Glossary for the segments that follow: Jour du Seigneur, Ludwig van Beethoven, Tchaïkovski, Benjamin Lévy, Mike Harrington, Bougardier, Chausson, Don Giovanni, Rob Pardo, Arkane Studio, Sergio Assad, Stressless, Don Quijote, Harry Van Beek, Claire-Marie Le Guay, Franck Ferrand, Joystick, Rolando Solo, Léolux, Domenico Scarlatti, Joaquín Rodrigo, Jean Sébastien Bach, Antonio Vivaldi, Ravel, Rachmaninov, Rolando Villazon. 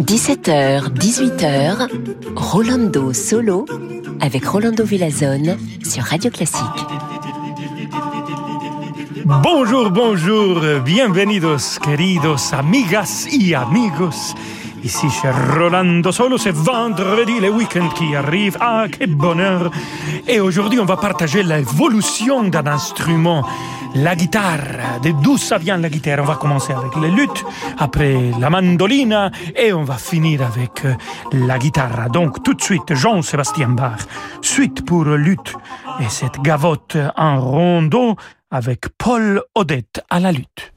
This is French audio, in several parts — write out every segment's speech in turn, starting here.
17h, 18h, Rolando Solo avec Rolando Villazone sur Radio Classique. Bonjour, bonjour, bienvenidos, queridos amigas y amigos. Ici, chez Rolando Solo, c'est vendredi, le week-end qui arrive. Ah, quel bonheur! Et aujourd'hui, on va partager l'évolution d'un instrument, la guitare. D'où ça vient la guitare? On va commencer avec les luttes, après la mandolina, et on va finir avec la guitare. Donc, tout de suite, Jean Sébastien Bach. Suite pour lutte. Et cette gavotte en rondo avec Paul Odette à la lutte.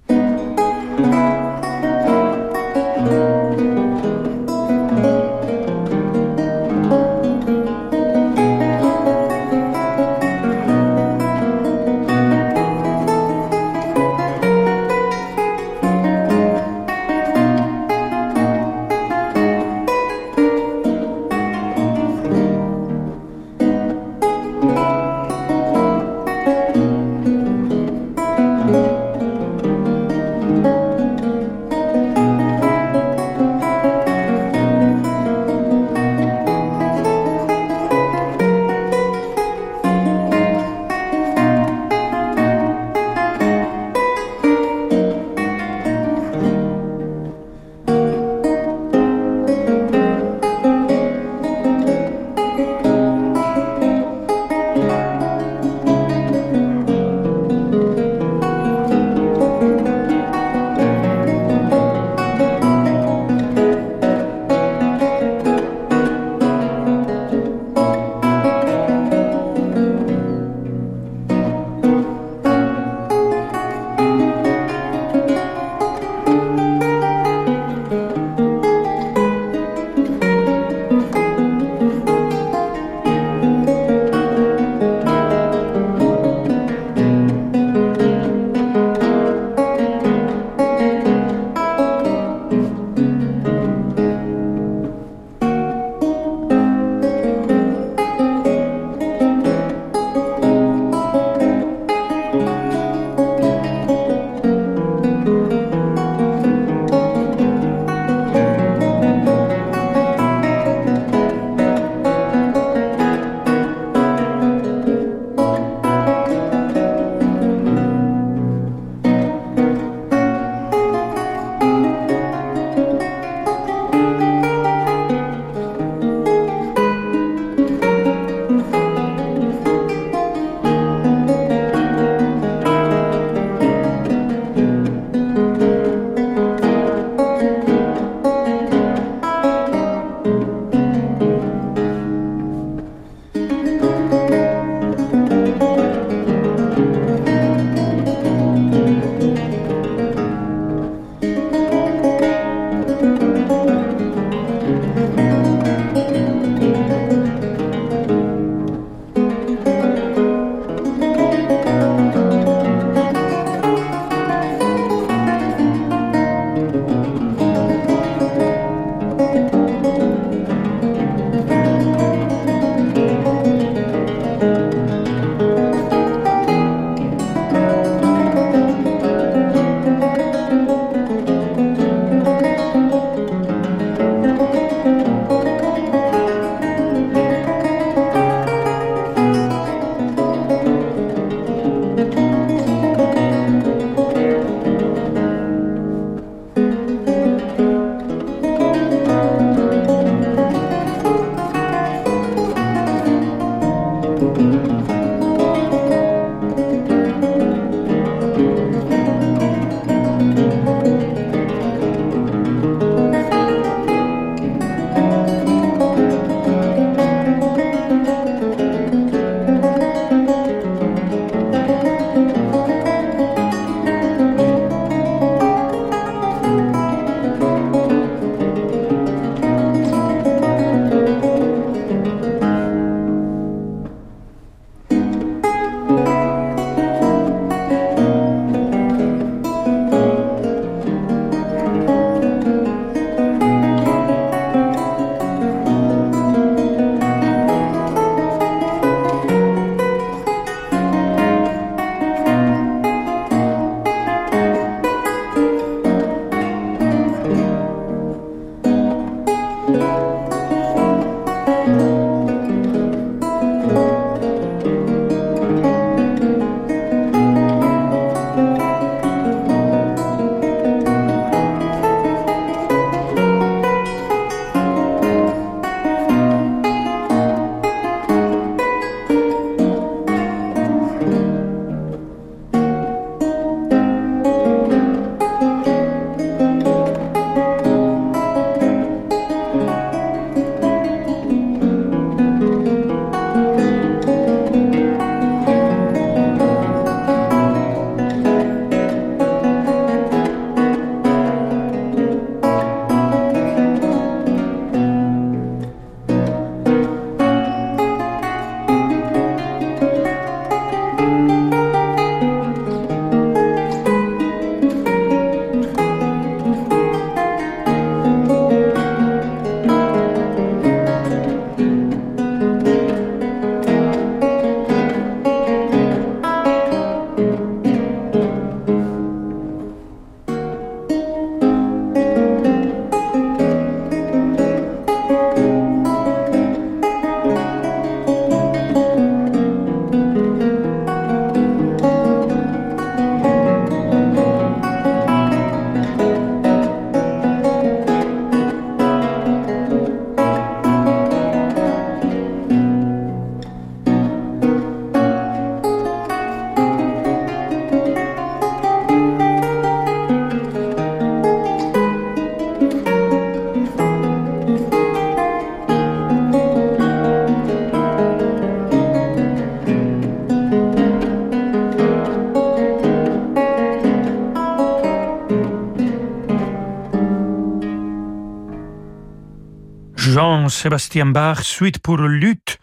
Jean Sébastien Bach, suite pour luth,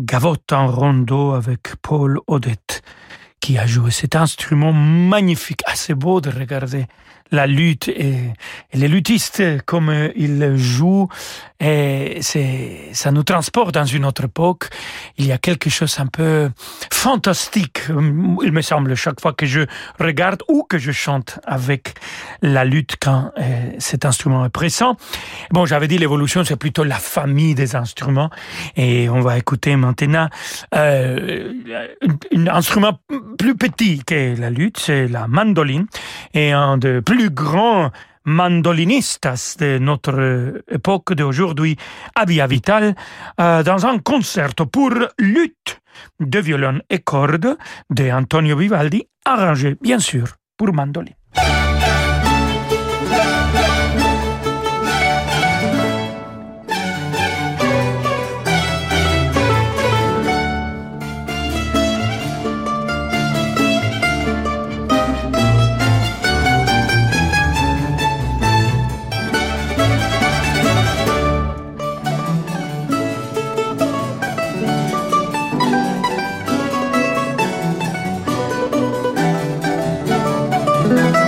gavotte en rondo avec Paul Odette, qui a joué cet instrument magnifique. Ah, c'est beau de regarder la lutte et les luthistes comme ils jouent. Et ça nous transporte dans une autre époque. Il y a quelque chose un peu fantastique, il me semble, chaque fois que je regarde ou que je chante avec la lutte quand cet instrument est présent. Bon, j'avais dit l'évolution, c'est plutôt la famille des instruments. Et on va écouter maintenant un instrument plus petit que la lutte, c'est la mandoline, et un des plus grands mandolinistas de notre époque d'aujourd'hui, Avi Avital, dans un concerto pour luth, de violon et cordes de Antonio Vivaldi, arrangé bien sûr pour mandoline. Thank you.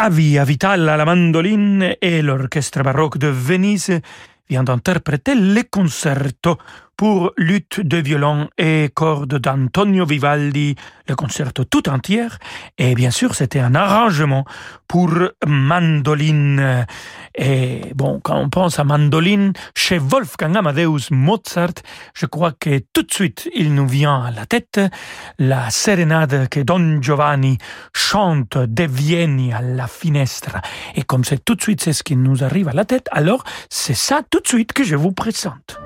Avi Avital à la mandoline et l'Orchestre baroque de Venise vient d'interpréter les concertos pour luth de violon et cordes d'Antonio Vivaldi, le concerto tout entier, et bien sûr c'était un arrangement pour mandoline. Et bon, quand on pense à mandoline chez Wolfgang Amadeus Mozart, je crois que tout de suite il nous vient à la tête la sérénade que Don Giovanni chante de Vienne à la finestra. Et comme c'est tout de suite c'est ce qui nous arrive à la tête, alors c'est ça tout de suite que je vous présente.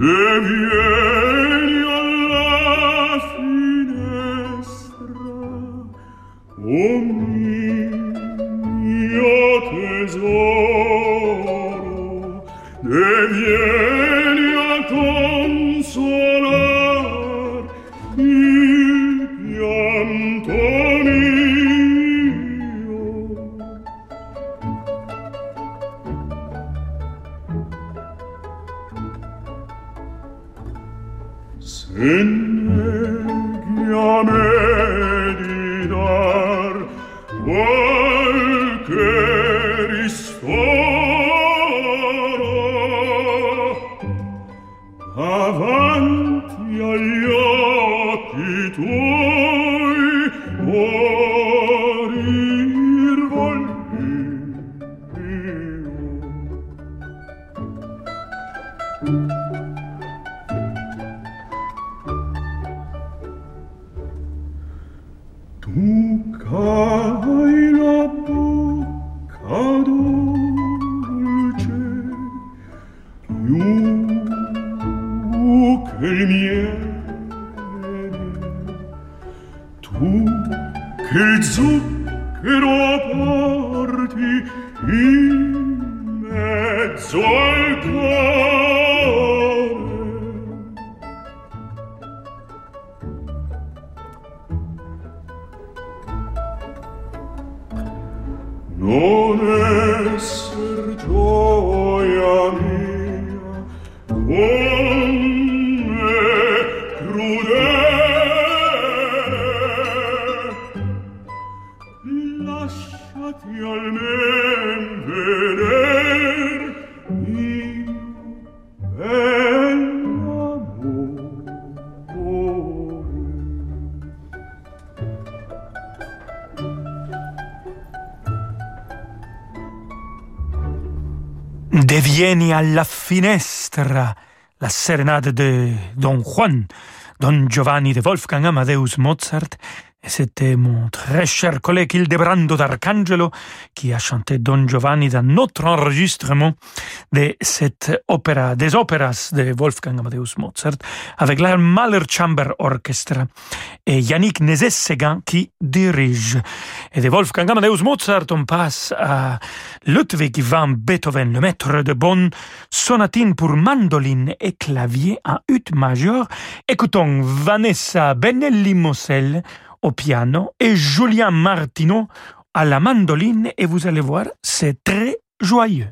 De vieni alla finestra, o mio tesoro, de vieni a consolar il pianto Senneghi a meditar qual che ristoro avanti agli occhi tuoi morir voglio. Hai la bocca dolce più che il miele, tu che zucchero porti in mezzo al cuore. Non esser gioia mia, donne crudele, lasciati almen veder mio bell'amore. Devieni alla finestra, la serenade de Don Juan, Don Giovanni de Wolfgang Amadeus Mozart. Et c'était mon très cher collègue De Brando d'Arcangelo qui a chanté Don Giovanni dans notre enregistrement de cette opéra, des opéras de Wolfgang Amadeus Mozart avec la Mahler Chamber Orchestra et Yannick Nezesseguin qui dirige. Et de Wolfgang Amadeus Mozart, on passe à Ludwig van Beethoven, le maître de Bonn, sonatine pour mandoline et clavier en ut majeur. Écoutons Vanessa Benelli Moselle au piano et Julien Martineau à la mandoline, et vous allez voir, c'est très joyeux.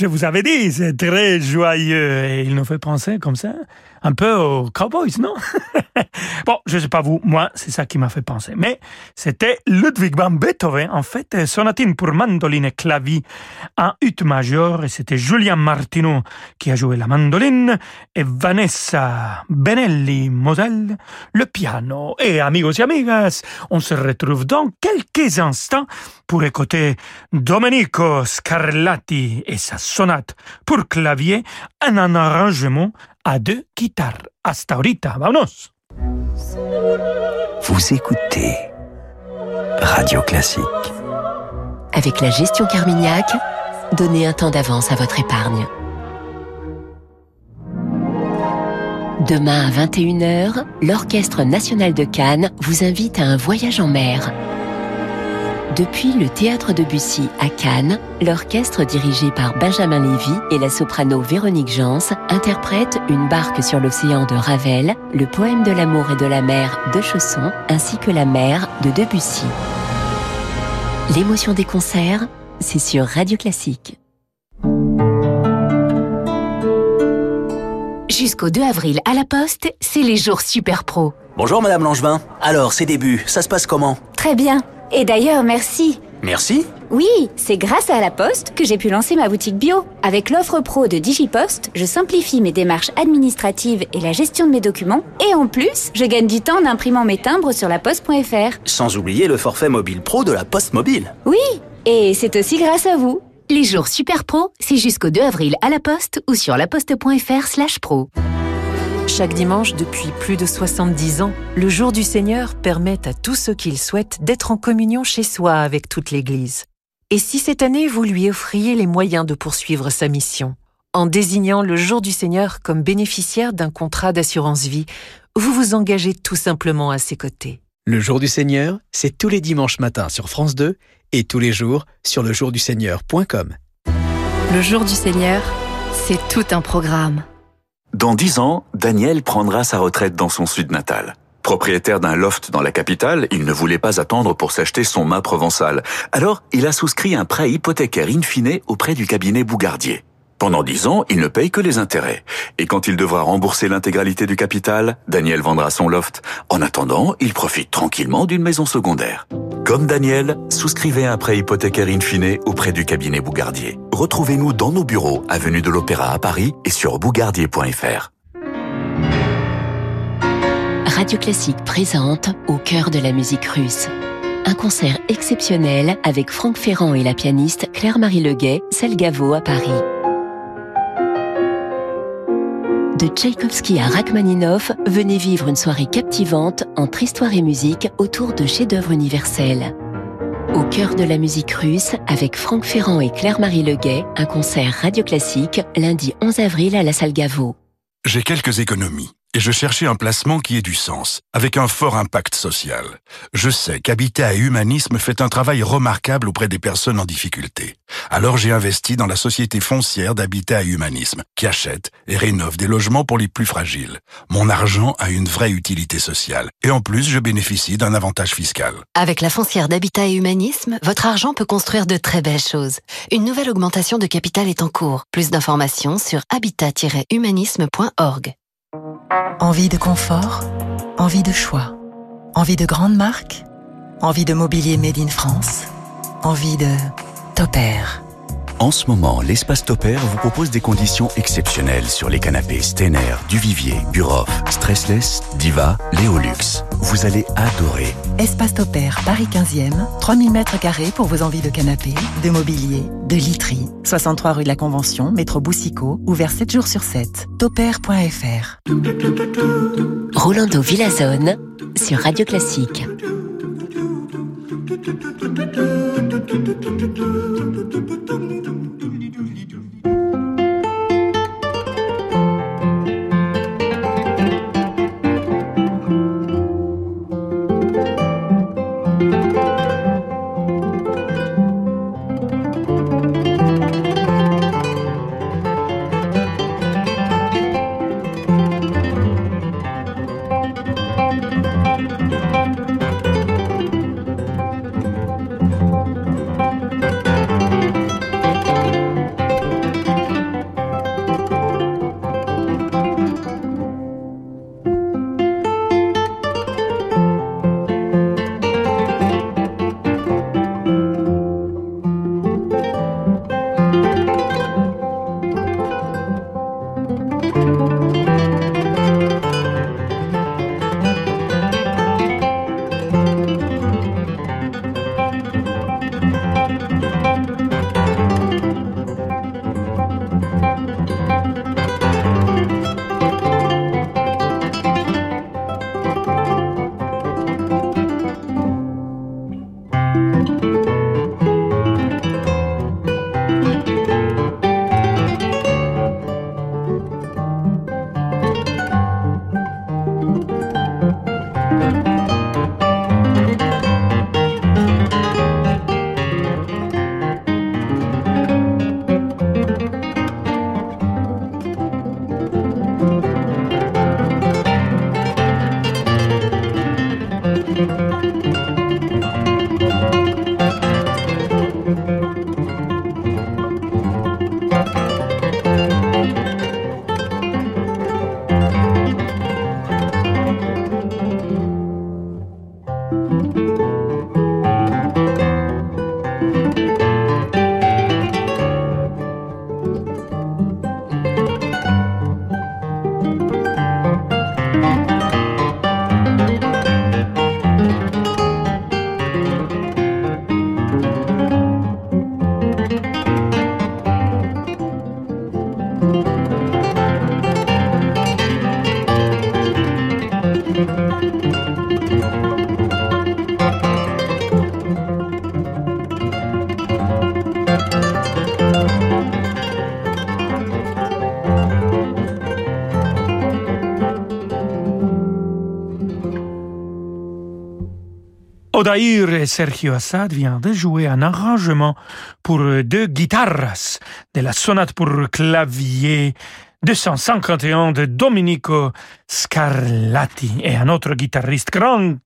Je vous avais dit, c'est très joyeux. Et il nous fait penser comme ça, un peu aux Cowboys, non? Bon, je ne sais pas vous, moi, c'est ça qui m'a fait penser. Mais c'était Ludwig van Beethoven, en fait, sonatine pour mandoline et clavier en ut majeur. Et c'était Julien Martineau qui a joué la mandoline et Vanessa Benelli Moselle le piano. Et amigos et amigas, on se retrouve dans quelques instants pour écouter Domenico Scarlatti et sa sonate pour clavier en un arrangement à deux guitares. Hasta ahorita, vámonos! Vous écoutez Radio Classique. Avec la gestion Carmignac, donnez un temps d'avance à votre épargne. Demain à 21h, l'Orchestre National de Cannes vous invite à un voyage en mer. Depuis le Théâtre de Bussy à Cannes, l'orchestre dirigé par Benjamin Lévy et la soprano Véronique Gens interprète Une barque sur l'océan de Ravel, le poème de l'amour et de la mer de Chausson, ainsi que La mer de Debussy. L'émotion des concerts, c'est sur Radio Classique. Jusqu'au 2 avril à la Poste, c'est les jours super pro. Bonjour Madame Langevin. Alors, ces débuts, ça se passe comment ? Très bien. Et d'ailleurs, merci. Merci ? Oui, c'est grâce à La Poste que j'ai pu lancer ma boutique bio. Avec l'offre pro de DigiPost, je simplifie mes démarches administratives et la gestion de mes documents. Et en plus, je gagne du temps en imprimant mes timbres sur laposte.fr. Sans oublier le forfait mobile pro de La Poste Mobile. Oui, et c'est aussi grâce à vous. Les jours super pro, c'est jusqu'au 2 avril à La Poste ou sur laposte.fr/pro. Chaque dimanche, depuis plus de 70 ans, le Jour du Seigneur permet à tous ceux qui le souhaitent d'être en communion chez soi avec toute l'Église. Et si cette année, vous lui offriez les moyens de poursuivre sa mission, en désignant le Jour du Seigneur comme bénéficiaire d'un contrat d'assurance vie, vous vous engagez tout simplement à ses côtés. Le Jour du Seigneur, c'est tous les dimanches matins sur France 2 et tous les jours sur lejourduseigneur.com. Le Jour du Seigneur, c'est tout un programme. Dans 10 ans, Daniel prendra sa retraite dans son sud natal. Propriétaire d'un loft dans la capitale, il ne voulait pas attendre pour s'acheter son mât provençal. Alors, il a souscrit un prêt hypothécaire in fine auprès du cabinet Bougardier. Pendant 10 ans, il ne paye que les intérêts. Et quand il devra rembourser l'intégralité du capital, Daniel vendra son loft. En attendant, il profite tranquillement d'une maison secondaire. Comme Daniel, souscrivez un prêt hypothécaire in fine auprès du cabinet Bougardier. Retrouvez-nous dans nos bureaux, avenue de l'Opéra à Paris et sur bougardier.fr. Radio Classique présente Au cœur de la musique russe. Un concert exceptionnel avec Franck Ferrand et la pianiste Claire-Marie Le Guay, Selgavo à Paris. De Tchaïkovski à Rachmaninov, venez vivre une soirée captivante entre histoire et musique autour de chefs-d'œuvre universels. Au cœur de la musique russe, avec Franck Ferrand et Claire-Marie Le Guay, un concert Radio Classique, lundi 11 avril à la salle Gaveau. J'ai quelques économies et je cherchais un placement qui ait du sens, avec un fort impact social. Je sais qu'Habitat et Humanisme fait un travail remarquable auprès des personnes en difficulté. Alors j'ai investi dans la société foncière d'Habitat et Humanisme, qui achète et rénove des logements pour les plus fragiles. Mon argent a une vraie utilité sociale, et en plus je bénéficie d'un avantage fiscal. Avec la foncière d'Habitat et Humanisme, votre argent peut construire de très belles choses. Une nouvelle augmentation de capital est en cours. Plus d'informations sur habitat-humanisme.org. Envie de confort, envie de choix, envie de grandes marques, envie de mobilier made in France, envie de Topair. En ce moment, l'espace Topair vous propose des conditions exceptionnelles sur les canapés Steiner, Duvivier, Buroff, Stressless, Diva, Léolux. Vous allez adorer. Espace Topair, Paris 15e, 3000 m² pour vos envies de canapés, de mobilier, de literie. 63 rue de la Convention, métro Boucicaut, ouvert 7 jours sur 7. Topair.fr. Rolando Villazone sur Radio Classique. Odair et Sergio Assad viennent de jouer un arrangement pour deux guitares de la sonate pour clavier 251 de Domenico Scarlatti et un autre guitariste, grand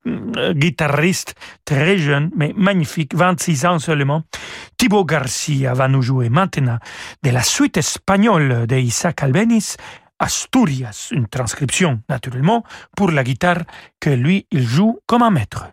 guitariste, très jeune mais magnifique, 26 ans seulement, Thibaut Garcia va nous jouer maintenant de la suite espagnole de Isaac Albéniz, Asturias, une transcription naturellement pour la guitare que lui il joue comme un maître.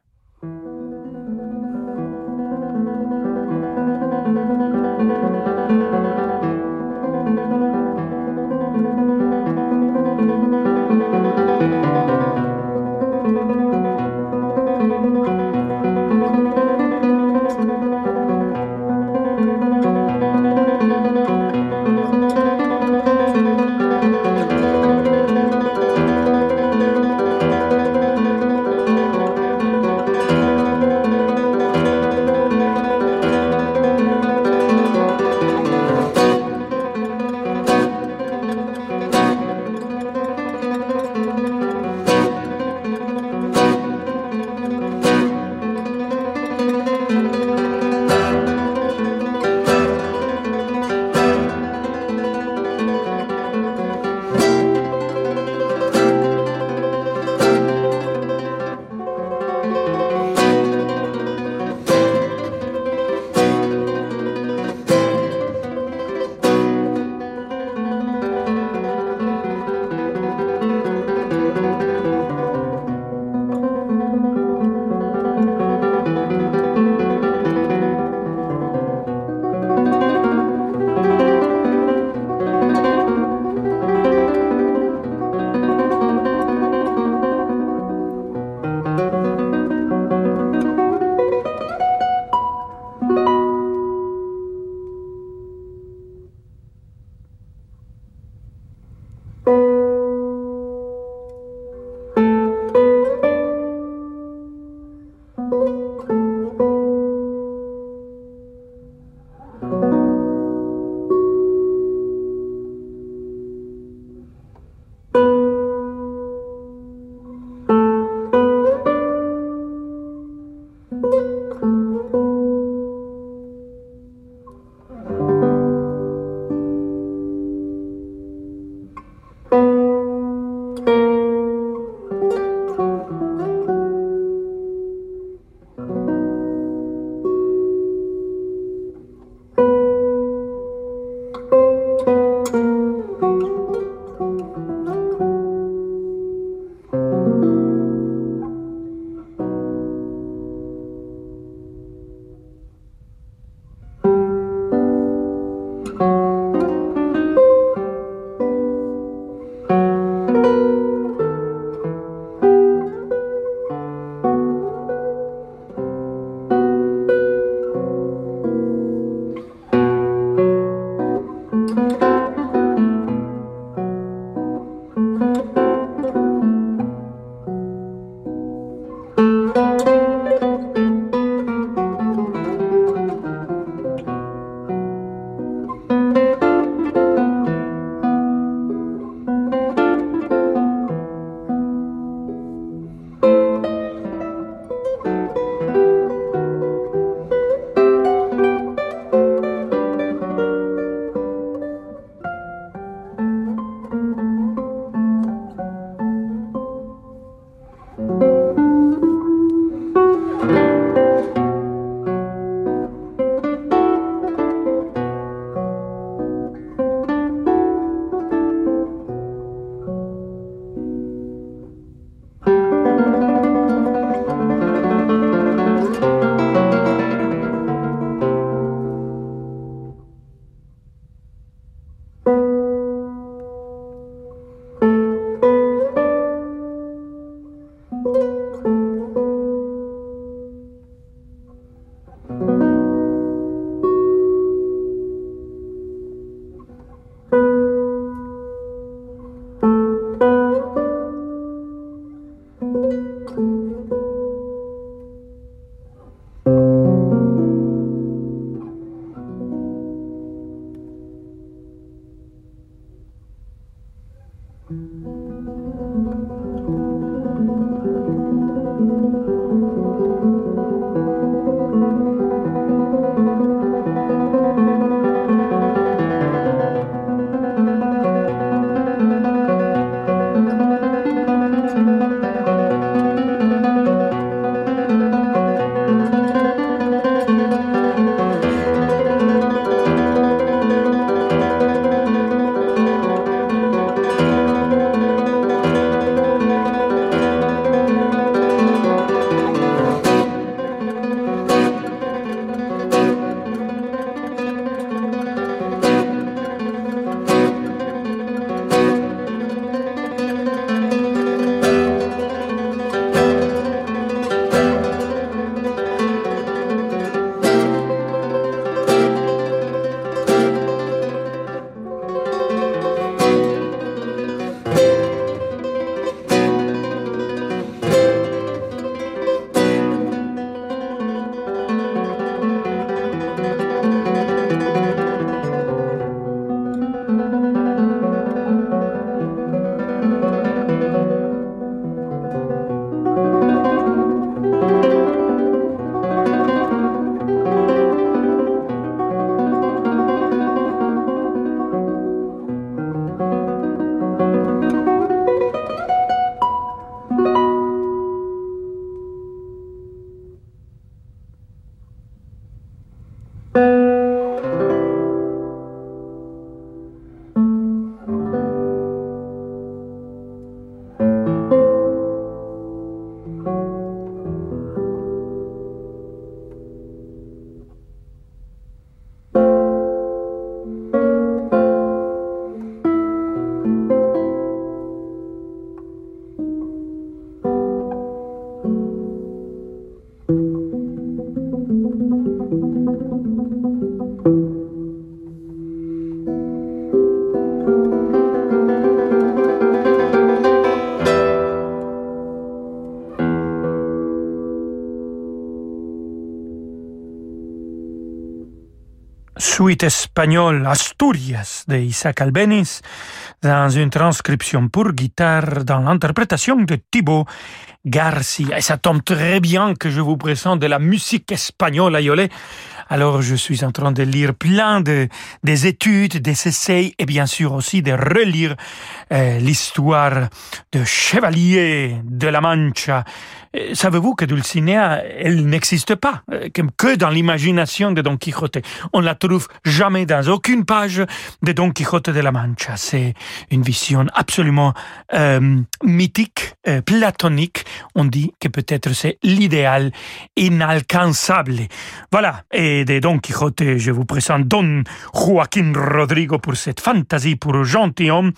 Suite espagnole Asturias de Isaac Albéniz dans une transcription pour guitare dans l'interprétation de Thibaut Garcia. Et ça tombe très bien que je vous présente de la musique espagnole ayolée. Alors je suis en train de lire plein des études, des essais et bien sûr aussi de relire l'histoire de Chevalier de la Mancha. Savez-vous que Dulcinea, elle n'existe pas, que dans l'imagination de Don Quijote. On ne la trouve jamais dans aucune page de Don Quijote de la Mancha. C'est une vision absolument mythique, platonique. On dit que peut-être c'est l'idéal inalcançable. Voilà, et de Don Quijote, je vous présente Don Joaquín Rodrigo pour cette fantaisie pour gentilhomme.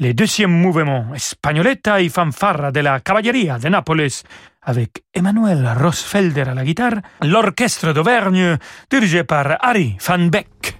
Le deuxième mouvement, Espagnoletta et fanfara de la Caballeria de Nápoles, avec Emmanuel Rosfelder à la guitare, l'Orchestre d'Auvergne, dirigé par Harry Van Beek.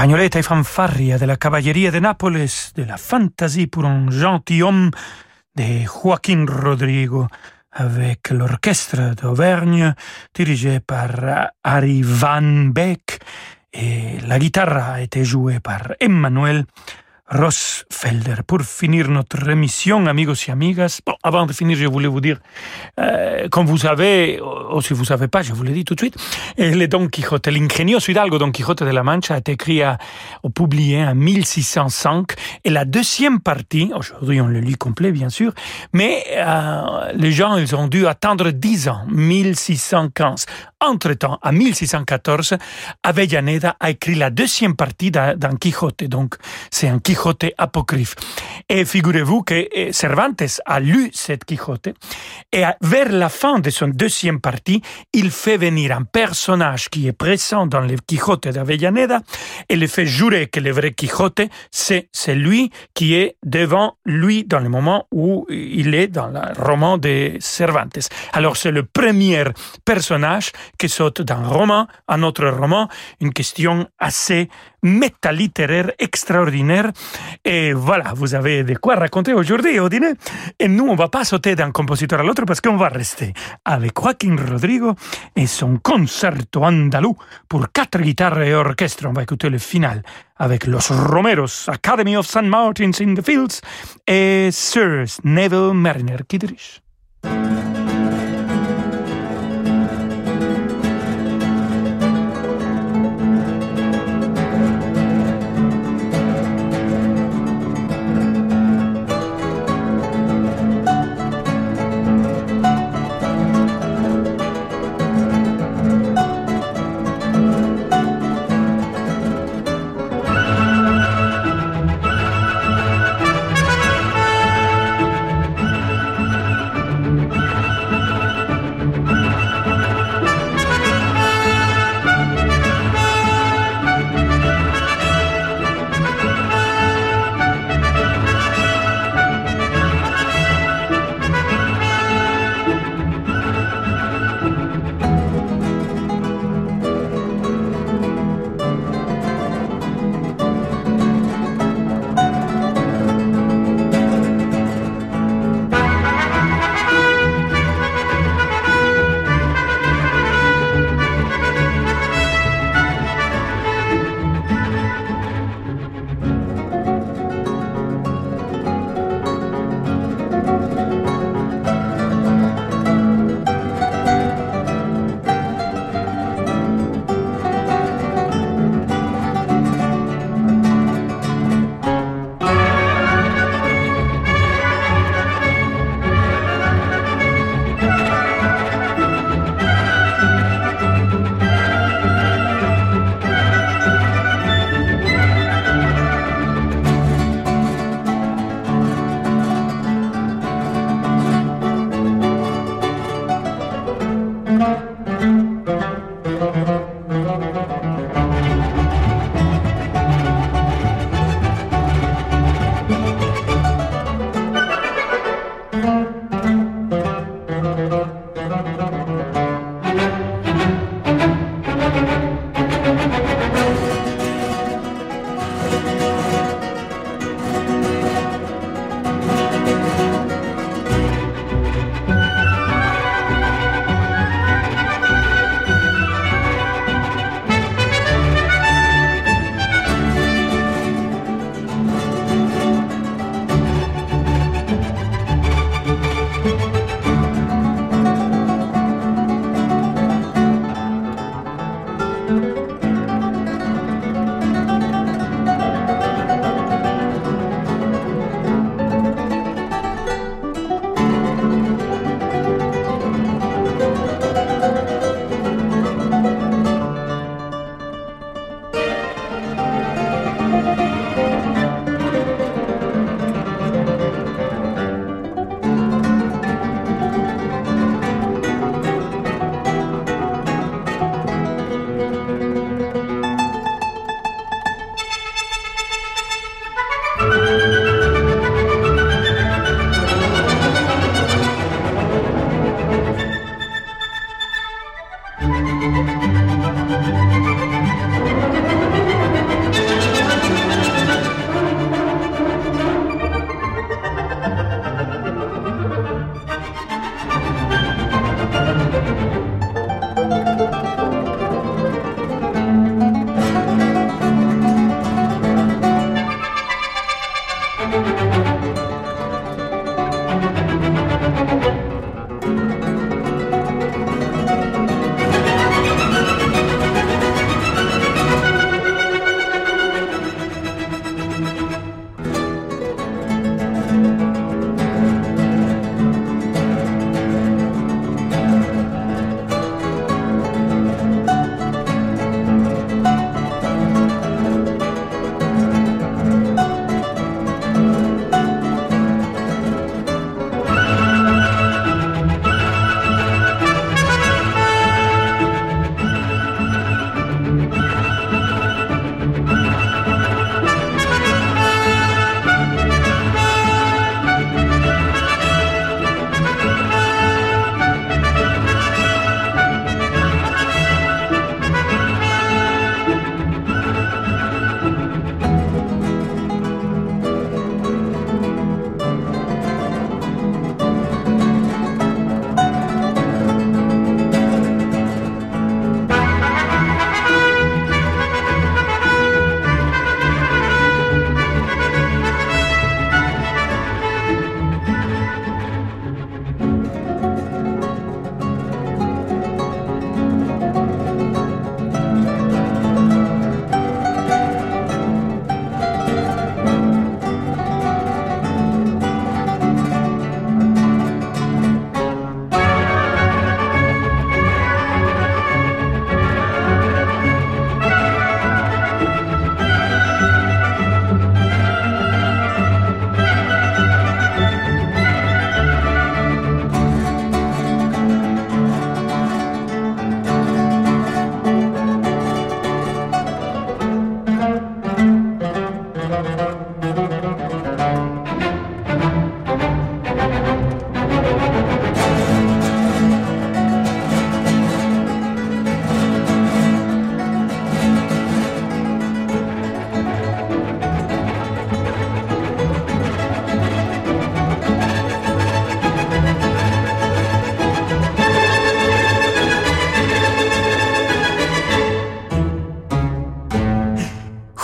Pagnoletta et fanfarria de la caballería de Nápoles, de la Fantaisie pour un gentilhomme de Joaquín Rodrigo, avec l'orchestre d'Auvergne dirigé par Harry Van Beek, et la guitare a été jouée par Emmanuel Rosfelder. Pour finir notre émission, amigos et amigas, bon, avant de finir, je voulais vous dire, comme vous savez, ou si vous ne savez pas, je vous le dis tout de suite, le Don Quijote, l'ingénieux hidalgo Don Quijote de la Mancha, a été écrit ou publié en 1605, et la deuxième partie, aujourd'hui on le lit complet bien sûr, mais les gens, ils ont dû attendre 10 ans, 1615. Entre-temps, en 1614, Avellaneda a écrit la deuxième partie d'Don Quijote, donc c'est un Quijote apocryphe. Et figurez-vous que Cervantes a lu cette Quijote, et vers la fin de son deuxième partie, il fait venir un personnage qui est présent dans le Quijote d'Avellaneda, et le fait jurer que le vrai Quijote, c'est celui qui est devant lui dans le moment où il est dans le roman de Cervantes. Alors c'est le premier personnage qui saute d'un roman à un autre roman, une question assez métalittéraire extraordinaire. Et voilà, vous avez de quoi raconter aujourd'hui au dîner. Et nous, on ne va pas sauter d'un compositeur à l'autre parce qu'on va rester avec Joaquín Rodrigo et son concerto andalou pour quatre guitares et orchestre. On va écouter le final avec Los Romeros, Academy of St. Martin's in the Fields et Sir Neville Marriner qui dirige.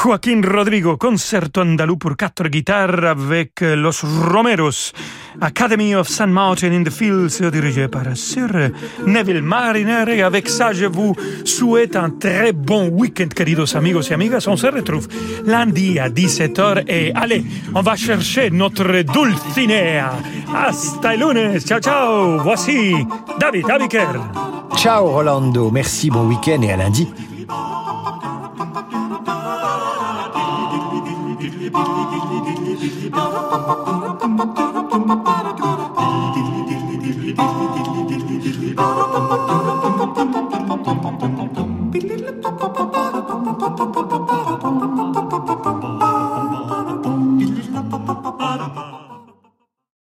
Joaquín Rodrigo, concerto andalou pour quatre guitares avec Los Romeros, Academy of Sun Mountain in the Fields, dirigé par Sir Neville Mariner. Et avec ça, je vous souhaite un très bon week-end, queridos amigos et amigas. On se retrouve lundi à 17h et allez, on va chercher notre Dulcinea. Hasta el lunes, ciao ciao, voici David Abiker. Ciao Rolando, merci, bon week-end et à lundi.